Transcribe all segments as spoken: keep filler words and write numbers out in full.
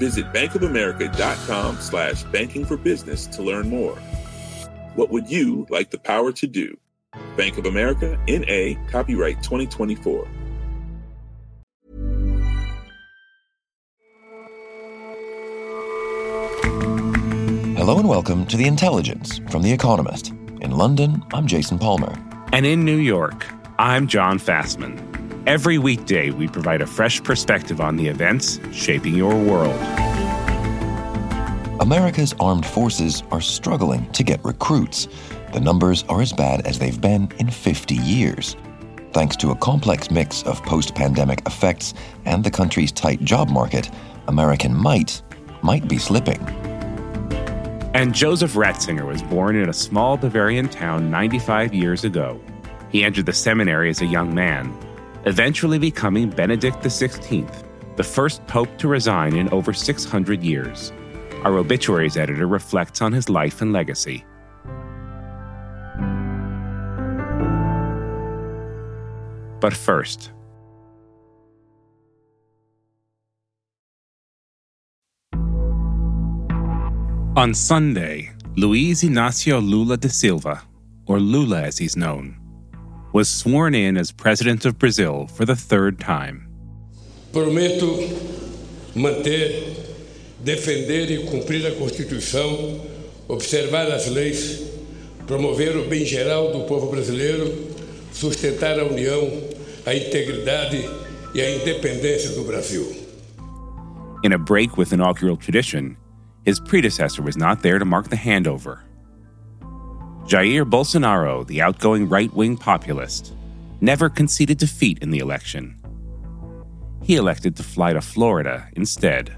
Visit bankofamerica.com slash banking for business to learn more. What would you like the power to do? Bank of America, N A, copyright twenty twenty-four. Hello and welcome to The Intelligence from The Economist. In London, I'm Jason Palmer. And in New York, I'm John Fastman. Every weekday, we provide a fresh perspective on the events shaping your world. America's armed forces are struggling to get recruits. The numbers are as bad as they've been in fifty years. Thanks to a complex mix of post-pandemic effects and the country's tight job market, American might might be slipping. And Joseph Ratzinger was born in a small Bavarian town ninety-five years ago. He entered the seminary as a young man, eventually becoming Benedict the sixteenth, the first pope to resign in over six hundred years. Our obituaries editor reflects on his life and legacy. But first, on Sunday, Luiz Inácio Lula da Silva, or Lula as he's known, was sworn in as president of Brazil for the third time. Prometo manter, defender e cumprir a Constituição, observar as leis, promover o bem geral do povo brasileiro, sustentar a união, a integridade e a independência do Brasil. In a break with inaugural tradition, his predecessor was not there to mark the handover. Jair Bolsonaro, the outgoing right-wing populist, never conceded defeat in the election. He elected to fly to Florida instead.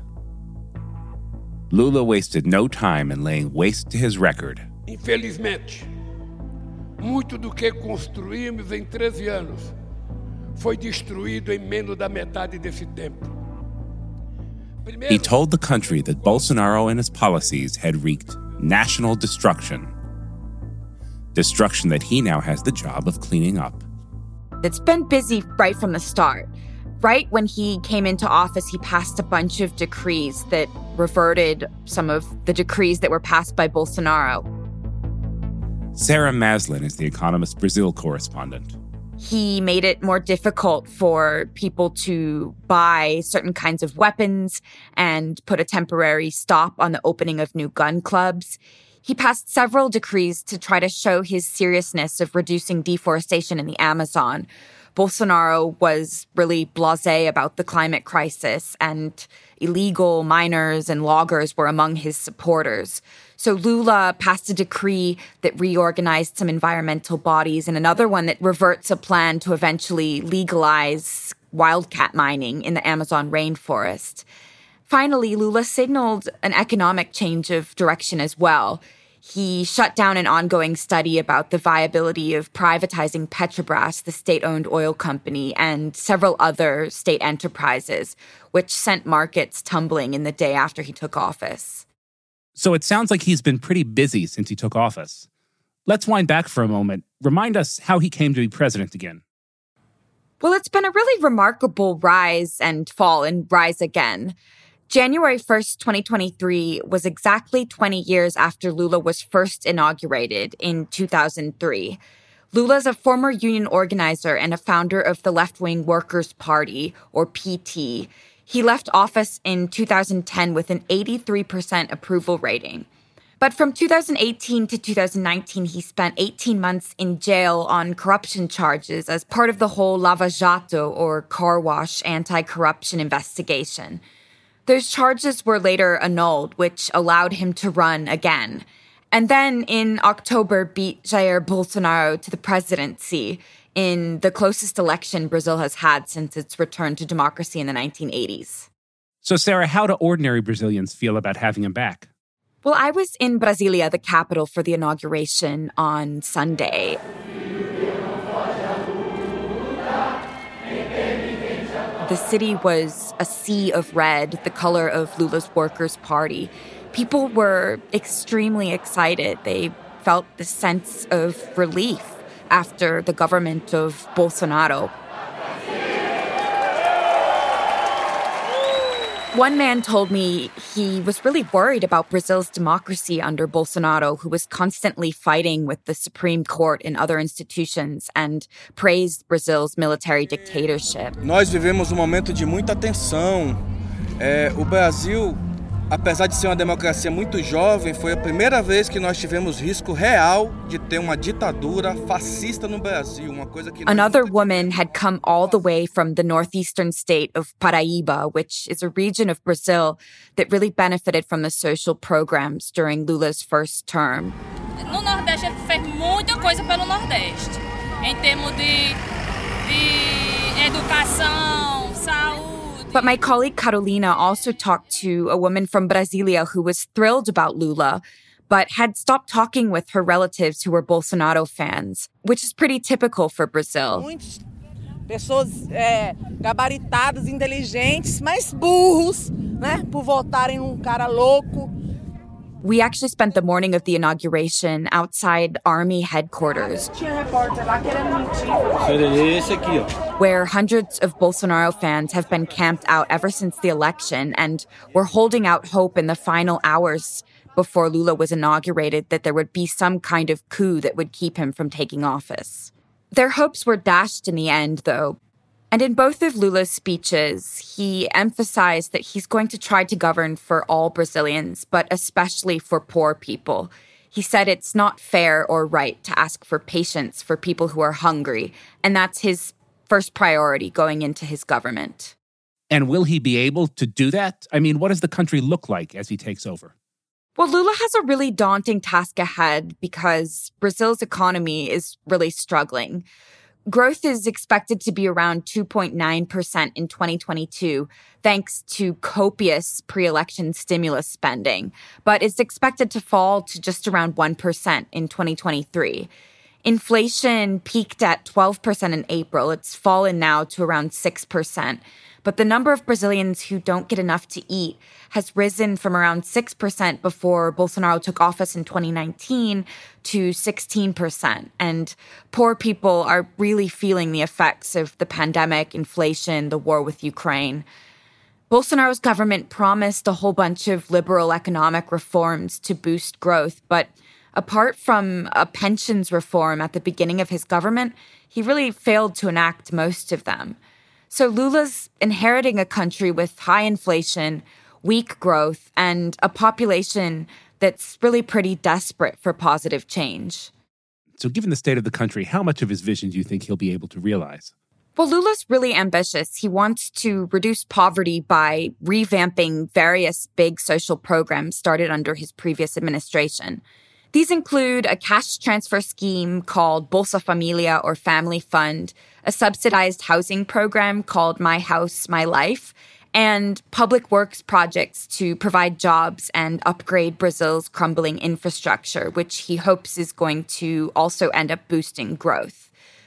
Lula wasted no time in laying waste to his record. Infelizmente, muito do que construímos em treze anos foi destruído em menos da metade desse tempo. He told the country that Bolsonaro and his policies had wreaked national destruction. Destruction that he now has the job of cleaning up. It's been busy right from the start. Right when he came into office, he passed a bunch of decrees that reverted some of the decrees that were passed by Bolsonaro. Sarah Maslin is The Economist Brazil correspondent. He made it more difficult for people to buy certain kinds of weapons and put a temporary stop on the opening of new gun clubs. He passed several decrees to try to show his seriousness of reducing deforestation in the Amazon. Bolsonaro was really blasé about the climate crisis, and illegal miners and loggers were among his supporters. So Lula passed a decree that reorganized some environmental bodies and another one that reverts a plan to eventually legalize wildcat mining in the Amazon rainforest. Finally, Lula signaled an economic change of direction as well. He shut down an ongoing study about the viability of privatizing Petrobras, the state-owned oil company, and several other state enterprises, which sent markets tumbling in the day after he took office. So it sounds like he's been pretty busy since he took office. Let's wind back for a moment. Remind us how he came to be president again. Well, it's been a really remarkable rise and fall and rise again. January first, twenty twenty-three was exactly twenty years after Lula was first inaugurated in two thousand three. Lula's a former union organizer and a founder of the Left-Wing Workers' Party, or P T. He left office in two thousand ten with an eighty-three percent approval rating. But from two thousand eighteen to two thousand nineteen, he spent eighteen months in jail on corruption charges as part of the whole Lava Jato, or car wash, anti-corruption investigation. Those charges were later annulled, which allowed him to run again. And then in October, beat Jair Bolsonaro to the presidency in the closest election Brazil has had since its return to democracy in the nineteen eighties. So, Sarah, how do ordinary Brazilians feel about having him back? Well, I was in Brasilia, the capital, for the inauguration on Sunday. The city was a sea of red, the color of Lula's Workers' Party. People were extremely excited. They felt the sense of relief after the government of Bolsonaro. One man told me he was really worried about Brazil's democracy under Bolsonaro, who was constantly fighting with the Supreme Court and other institutions, and praised Brazil's military dictatorship. Nós vivemos um momento de muita tensão. É, o Brasil, apesar de ser uma democracia muito jovem, foi a primeira vez que nós tivemos risco real de ter uma ditadura fascista no Brasil, uma coisa que... Another woman had come all the way from the northeastern state of Paraíba, which is a region of Brazil that really benefited from the social programs during Lula's first term. No Nordeste ele fez muita coisa pelo Nordeste, em termos de, de educação, saúde. But my colleague Carolina also talked to a woman from Brasilia who was thrilled about Lula, but had stopped talking with her relatives who were Bolsonaro fans, which is pretty typical for Brazil. Muitas pessoas é, gabaritadas, inteligentes, mas burros, né, por votarem num cara louco. We actually spent the morning of the inauguration outside Army headquarters, where hundreds of Bolsonaro fans have been camped out ever since the election and were holding out hope in the final hours before Lula was inaugurated that there would be some kind of coup that would keep him from taking office. Their hopes were dashed in the end, though. And in both of Lula's speeches, he emphasized that he's going to try to govern for all Brazilians, but especially for poor people. He said it's not fair or right to ask for patience for people who are hungry, and that's his first priority going into his government. And will he be able to do that? I mean, what does the country look like as he takes over? Well, Lula has a really daunting task ahead because Brazil's economy is really struggling. Growth is expected to be around two point nine percent in twenty twenty-two, thanks to copious pre-election stimulus spending, but it's expected to fall to just around one percent in twenty twenty-three. Inflation peaked at twelve percent in April. It's fallen now to around six percent. But the number of Brazilians who don't get enough to eat has risen from around six percent before Bolsonaro took office in twenty nineteen to sixteen percent. And poor people are really feeling the effects of the pandemic, inflation, the war with Ukraine. Bolsonaro's government promised a whole bunch of liberal economic reforms to boost growth, but apart from a pensions reform at the beginning of his government, he really failed to enact most of them. So Lula's inheriting a country with high inflation, weak growth, and a population that's really pretty desperate for positive change. So given the state of the country, how much of his vision do you think he'll be able to realize? Well, Lula's really ambitious. He wants to reduce poverty by revamping various big social programs started under his previous administration. These include a cash transfer scheme called Bolsa Familia, or Family Fund, a subsidized housing program called My House, My Life, and public works projects to provide jobs and upgrade Brazil's crumbling infrastructure, which he hopes is going to also end up boosting growth.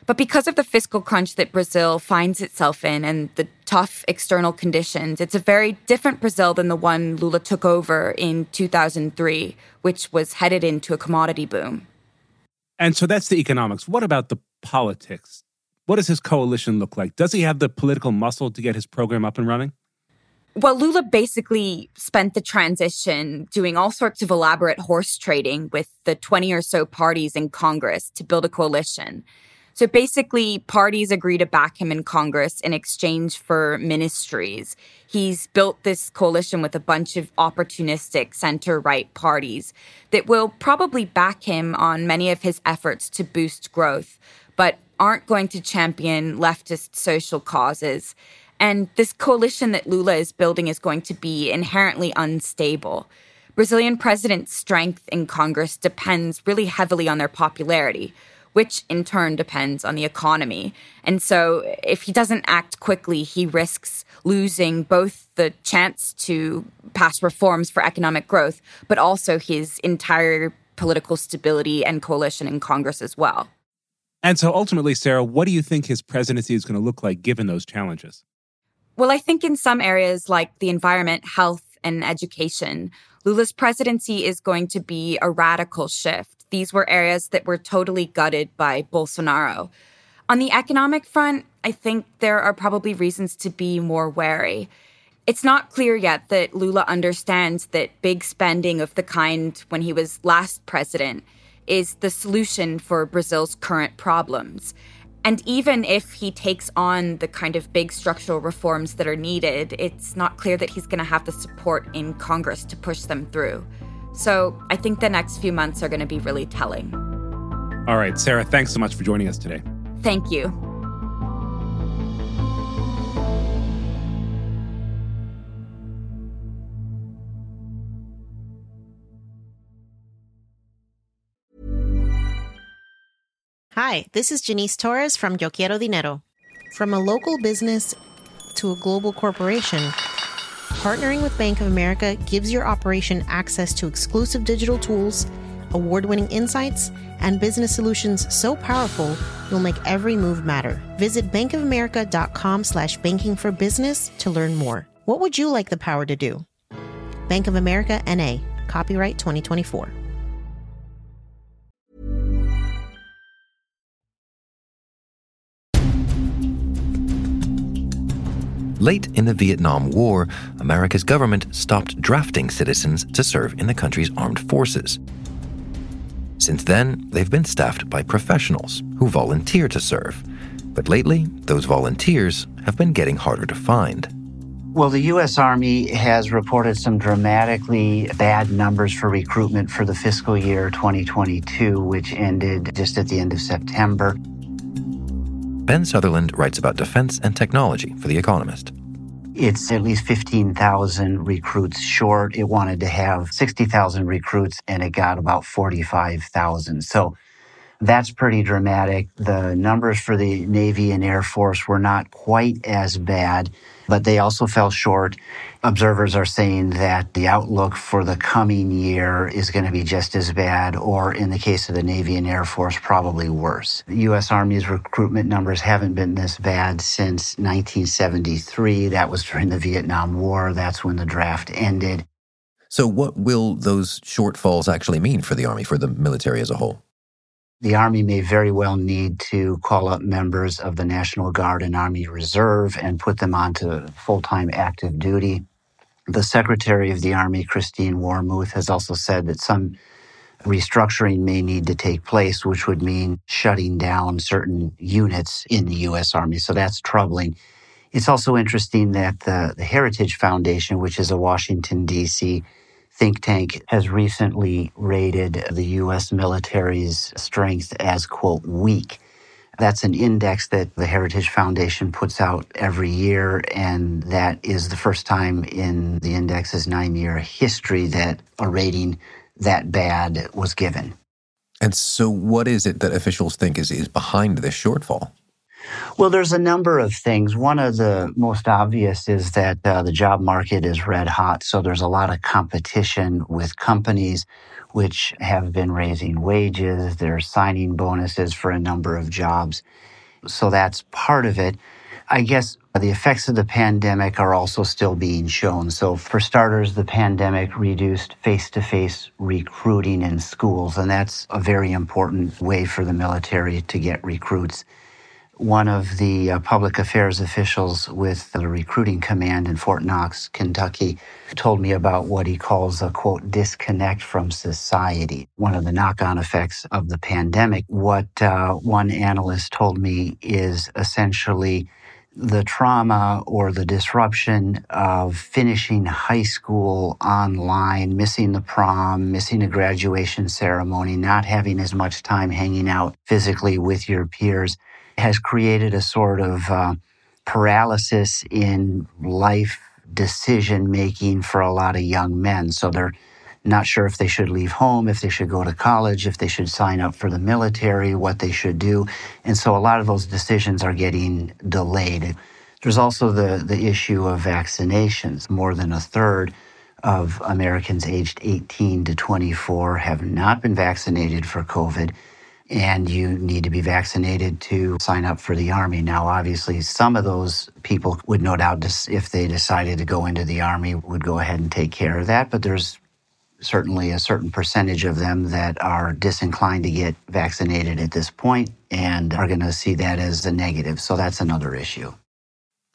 But because of the fiscal crunch that Brazil finds itself in and the tough external conditions, it's a very different Brazil than the one Lula took over in two thousand three, which was headed into a commodity boom. And so that's the economics. What about the politics? What does his coalition look like? Does he have the political muscle to get his program up and running? Well, Lula basically spent the transition doing all sorts of elaborate horse trading with the twenty or so parties in Congress to build a coalition. So basically, parties agree to back him in Congress in exchange for ministries. He's built this coalition with a bunch of opportunistic center-right parties that will probably back him on many of his efforts to boost growth, but aren't going to champion leftist social causes. And this coalition that Lula is building is going to be inherently unstable. Brazilian presidents' strength in Congress depends really heavily on their popularity, which in turn depends on the economy. And so if he doesn't act quickly, he risks losing both the chance to pass reforms for economic growth, but also his entire political stability and coalition in Congress as well. And so ultimately, Sarah, what do you think his presidency is going to look like given those challenges? Well, I think in some areas like the environment, health, and education, Lula's presidency is going to be a radical shift. These were areas that were totally gutted by Bolsonaro. On the economic front, I think there are probably reasons to be more wary. It's not clear yet that Lula understands that big spending of the kind when he was last president is the solution for Brazil's current problems. And even if he takes on the kind of big structural reforms that are needed, it's not clear that he's going to have the support in Congress to push them through. So I think the next few months are going to be really telling. All right, Sarah, thanks so much for joining us today. Thank you. Hi, this is Janice Torres from Yo Quiero Dinero. From a local business to a global corporation, partnering with Bank of America gives your operation access to exclusive digital tools, award-winning insights, and business solutions so powerful, you'll make every move matter. Visit bankofamerica.com slash banking for business to learn more. What would you like the power to do? Bank of America, N A Copyright twenty twenty-four. Late in the Vietnam War, America's government stopped drafting citizens to serve in the country's armed forces. Since then, they've been staffed by professionals who volunteer to serve. But lately, those volunteers have been getting harder to find. Well, the U S. Army has reported some dramatically bad numbers for recruitment for the fiscal year twenty twenty-two, which ended just at the end of September. Ben Sutherland writes about defense and technology for The Economist. It's at least fifteen thousand recruits short. It wanted to have sixty thousand recruits, and it got about forty-five thousand. So that's pretty dramatic. The numbers for the Navy and Air Force were not quite as bad, but they also fell short. Observers are saying that the outlook for the coming year is going to be just as bad, or in the case of the Navy and Air Force, probably worse. The U S. Army's recruitment numbers haven't been this bad since nineteen seventy-three. That was during the Vietnam War. That's when the draft ended. So what will those shortfalls actually mean for the Army, for the military as a whole? The Army may very well need to call up members of the National Guard and Army Reserve and put them onto full-time active duty. The Secretary of the Army, Christine Warmuth, has also said that some restructuring may need to take place, which would mean shutting down certain units in the U S. Army. So that's troubling. It's also interesting that the, the Heritage Foundation, which is a Washington, D C think tank, has recently rated the U S military's strength as, quote, weak. That's an index that the Heritage Foundation puts out every year, and that is the first time in the index's nine-year history that a rating that bad was given. And so what is it that officials think is, is behind this shortfall? Well, there's a number of things. One of the most obvious is that uh, the job market is red hot, so there's a lot of competition with companies which have been raising wages. They're signing bonuses for a number of jobs. So that's part of it. I guess the effects of the pandemic are also still being shown. So for starters, the pandemic reduced face-to-face recruiting in schools, and that's a very important way for the military to get recruits. One of the uh, public affairs officials with the recruiting command in Fort Knox, Kentucky, told me about what he calls a, quote, disconnect from society, one of the knock-on effects of the pandemic. What uh, one analyst told me is essentially the trauma or the disruption of finishing high school online, missing the prom, missing a graduation ceremony, not having as much time hanging out physically with your peers, has created a sort of uh, paralysis in life decision-making for a lot of young men. So they're not sure if they should leave home, if they should go to college, if they should sign up for the military, what they should do. And so a lot of those decisions are getting delayed. There's also the, the issue of vaccinations. More than a third of Americans aged eighteen to twenty-four have not been vaccinated for COVID, and you need to be vaccinated to sign up for the Army. Now, obviously, some of those people would no doubt, if they decided to go into the Army, would go ahead and take care of that, but there's certainly a certain percentage of them that are disinclined to get vaccinated at this point and are going to see that as a negative. So that's another issue.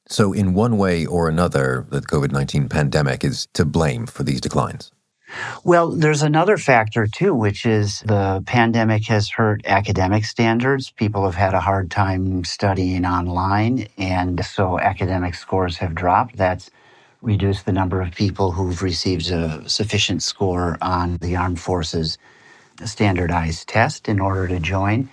So in one way or another, the COVID nineteen pandemic is to blame for these declines. Well, there's another factor, too, which is the pandemic has hurt academic standards. People have had a hard time studying online, and so academic scores have dropped. That's reduced the number of people who've received a sufficient score on the Armed Forces standardized test in order to join.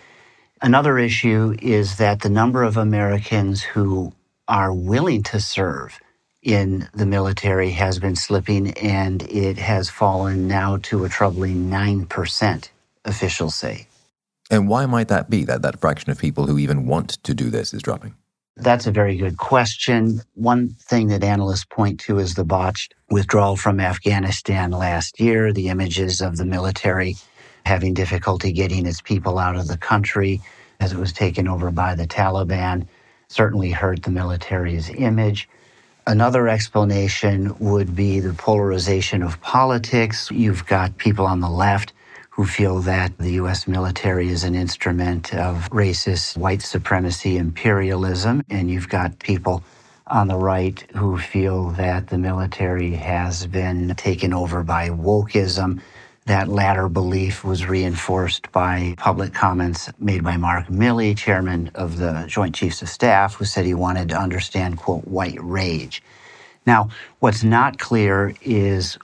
Another issue is that the number of Americans who are willing to serve in the military has been slipping, and it has fallen now to a troubling nine percent, officials say. And why might that be, that that fraction of people who even want to do this is dropping? That's a very good question. One thing that analysts point to is the botched withdrawal from Afghanistan last year, the images of the military having difficulty getting its people out of the country as it was taken over by the Taliban certainly hurt the military's image. Another explanation would be the polarization of politics. You've got people on the left who feel that the U S military is an instrument of racist white supremacy imperialism, and you've got people on the right who feel that the military has been taken over by wokeism. That latter belief was reinforced by public comments made by Mark Milley, chairman of the Joint Chiefs of Staff, who said he wanted to understand, quote, white rage. Now, what's not clear is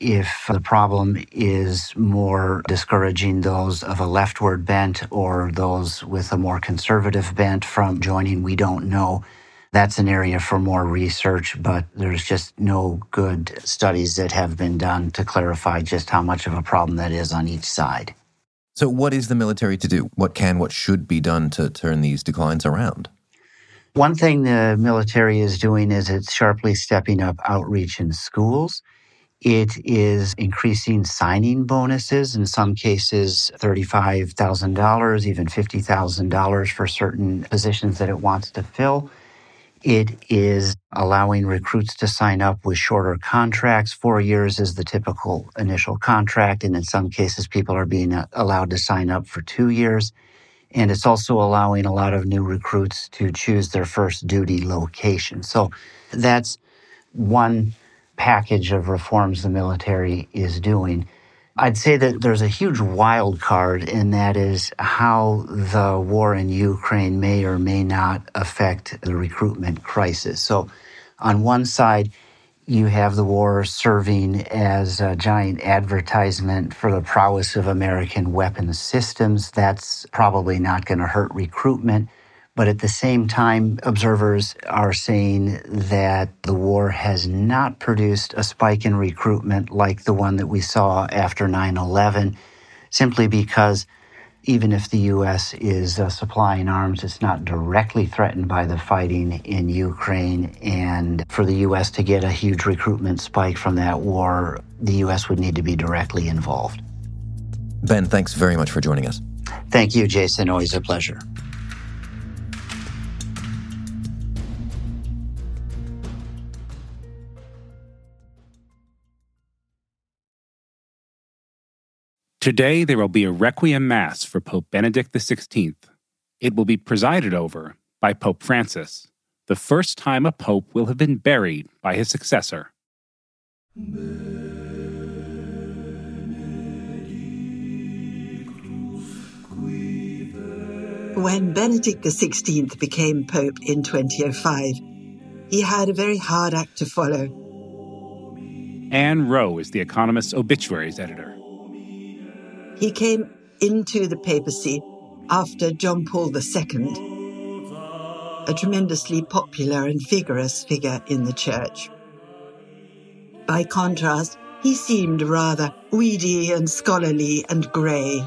if the problem is more discouraging those of a leftward bent or those with a more conservative bent from joining. We don't know. That's an area for more research, but there's just no good studies that have been done to clarify just how much of a problem that is on each side. So what is the military to do? What can, what should be done to turn these declines around? One thing the military is doing is it's sharply stepping up outreach in schools. It is increasing signing bonuses, in some cases thirty-five thousand dollars, even fifty thousand dollars for certain positions that it wants to fill. It is allowing recruits to sign up with shorter contracts. Four years is the typical initial contract, and in some cases, people are being allowed to sign up for two years. And it's also allowing a lot of new recruits to choose their first duty location. So that's one package of reforms the military is doing. I'd say that there's a huge wild card, and that is how the war in Ukraine may or may not affect the recruitment crisis. So on one side, you have the war serving as a giant advertisement for the prowess of American weapons systems. That's probably not going to hurt recruitment. But at the same time, observers are saying that the war has not produced a spike in recruitment like the one that we saw after nine eleven, simply because even if the U S is uh, supplying arms, it's not directly threatened by the fighting in Ukraine. And for the U S to get a huge recruitment spike from that war, the U S would need to be directly involved. Ben, thanks very much for joining us. Thank you, Jason. Always a pleasure. Today, there will be a Requiem Mass for Pope Benedict the sixteenth. It will be presided over by Pope Francis, the first time a pope will have been buried by his successor. When Benedict the sixteenth became pope in twenty oh five, he had a very hard act to follow. Anne Rowe is The Economist's obituaries editor. He came into the papacy after John Paul the Second, a tremendously popular and vigorous figure in the church. By contrast, He seemed rather weedy and scholarly and grey.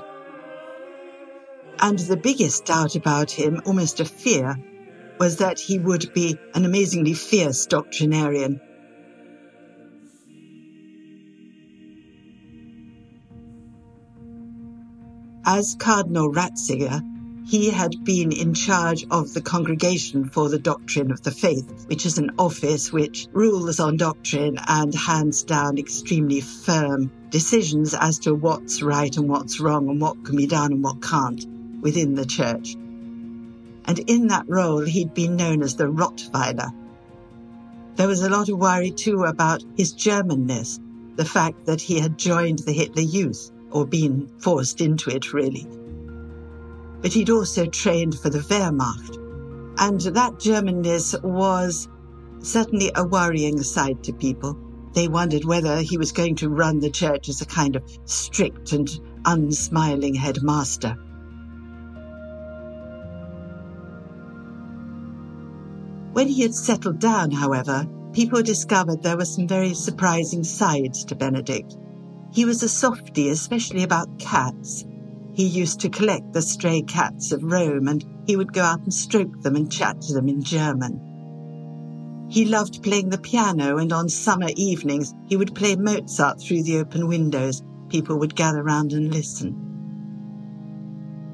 And the biggest doubt about him, almost a fear, was that he would be an amazingly fierce doctrinarian. As Cardinal Ratzinger, he had been in charge of the Congregation for the Doctrine of the Faith, which is an office which rules on doctrine and hands down extremely firm decisions as to what's right and what's wrong and what can be done and what can't within the church. And in that role, he'd been known as the Rottweiler. There was a lot of worry, too, about his Germanness, the fact that he had joined the Hitler Youth, or been forced into it, really. But he'd also trained for the Wehrmacht. And that Germanness was certainly a worrying side to people. They wondered whether he was going to run the church as a kind of strict and unsmiling headmaster. When he had settled down, however, people discovered there were some very surprising sides to Benedict. He was a softie, especially about cats. He used to collect the stray cats of Rome, and he would go out and stroke them and chat to them in German. He loved playing the piano, and on summer evenings he would play Mozart through the open windows. People would gather round and listen.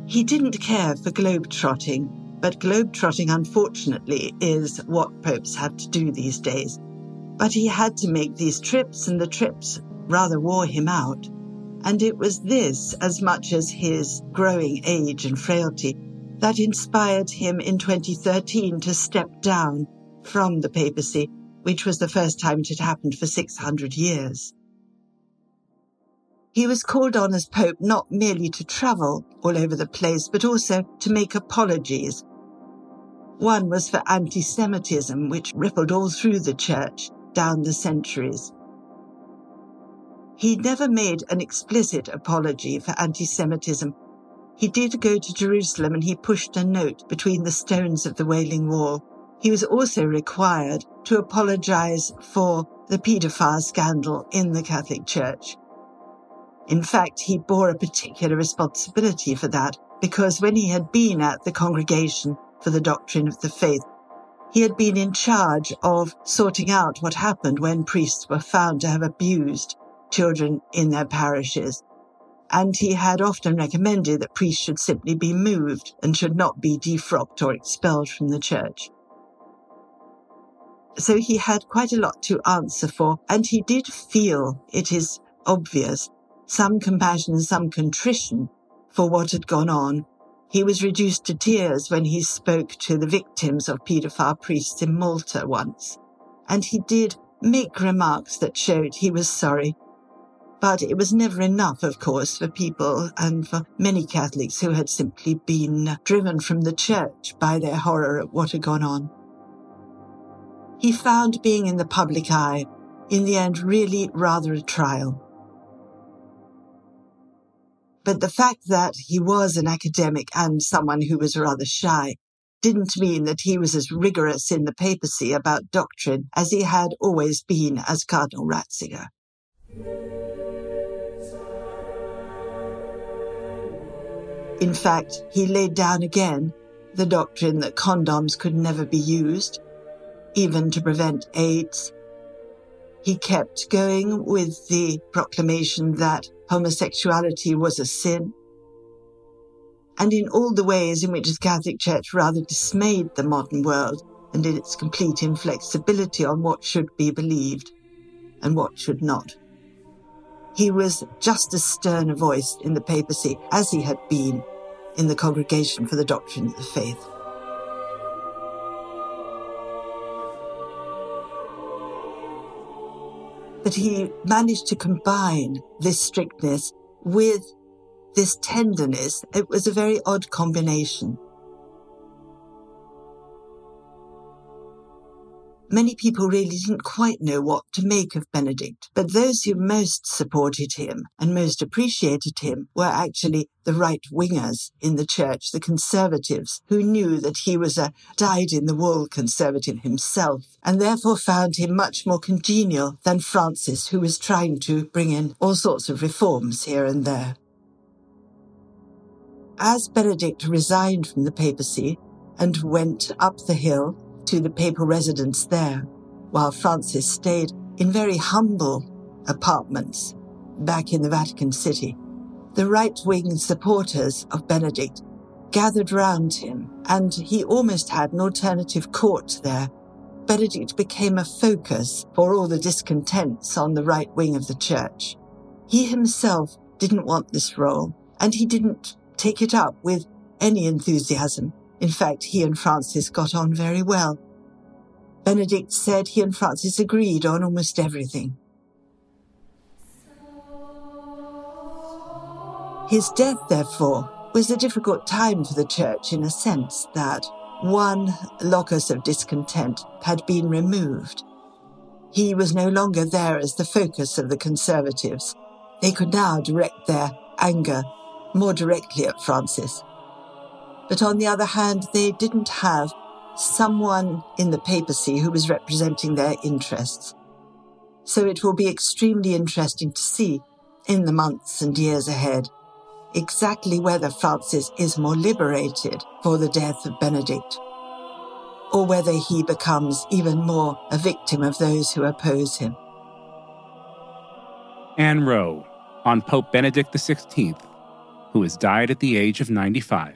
He didn't care for globetrotting, but globetrotting, unfortunately, is what popes have to do these days. But he had to make these trips, and the trips rather wore him out. And it was this, as much as his growing age and frailty, that inspired him in twenty thirteen to step down from the papacy, which was the first time it had happened for six hundred years. He was called on as Pope not merely to travel all over the place, but also to make apologies. One was for anti-Semitism, which rippled all through the church down the centuries. He never made an explicit apology for anti-Semitism. He did go to Jerusalem and he pushed a note between the stones of the Wailing Wall. He was also required to apologise for the paedophile scandal in the Catholic Church. In fact, he bore a particular responsibility for that because when he had been at the Congregation for the Doctrine of the Faith, he had been in charge of sorting out what happened when priests were found to have abused children in their parishes, and he had often recommended that priests should simply be moved and should not be defrocked or expelled from the church. So he had quite a lot to answer for, and he did feel, it is obvious, some compassion and some contrition for what had gone on. He was reduced to tears when he spoke to the victims of paedophile priests in Malta once, and he did make remarks that showed he was sorry. But it was never enough, of course, for people and for many Catholics who had simply been driven from the church by their horror at what had gone on. He found being in the public eye, in the end, really rather a trial. But the fact that he was an academic and someone who was rather shy didn't mean that he was as rigorous in the papacy about doctrine as he had always been as Cardinal Ratzinger. In fact, he laid down again the doctrine that condoms could never be used, even to prevent AIDS. He kept going with the proclamation that homosexuality was a sin. And in all the ways in which the Catholic Church rather dismayed the modern world and in its complete inflexibility on what should be believed and what should not. He was just as stern a voice in the papacy as he had been in the Congregation for the Doctrine of the Faith. But he managed to combine this strictness with this tenderness. It was a very odd combination. many people really didn't quite know what to make of Benedict, but those who most supported him and most appreciated him were actually the right-wingers in the church, the conservatives, who knew that he was a dyed-in-the-wool conservative himself, and therefore found him much more congenial than Francis, who was trying to bring in all sorts of reforms here and there. As Benedict resigned from the papacy and went up the hill to the papal residence there, while Francis stayed in very humble apartments back in the Vatican City, the right-wing supporters of Benedict gathered round him, and he almost had an alternative court there. Benedict became a focus for all the discontents on the right wing of the church. He himself didn't want this role, and he didn't take it up with any enthusiasm. In fact, he and Francis got on very well. Benedict said he and Francis agreed on almost everything. His death, therefore, was a difficult time for the church in a sense that one locus of discontent had been removed. He was no longer there as the focus of the conservatives. They could now direct their anger more directly at Francis. But on the other hand, they didn't have someone in the papacy who was representing their interests. So it will be extremely interesting to see in the months and years ahead exactly whether Francis is more liberated for the death of Benedict, or whether he becomes even more a victim of those who oppose him. Anne Rowe on Pope Benedict the sixteenth, who has died at the age of ninety-five.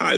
Hi,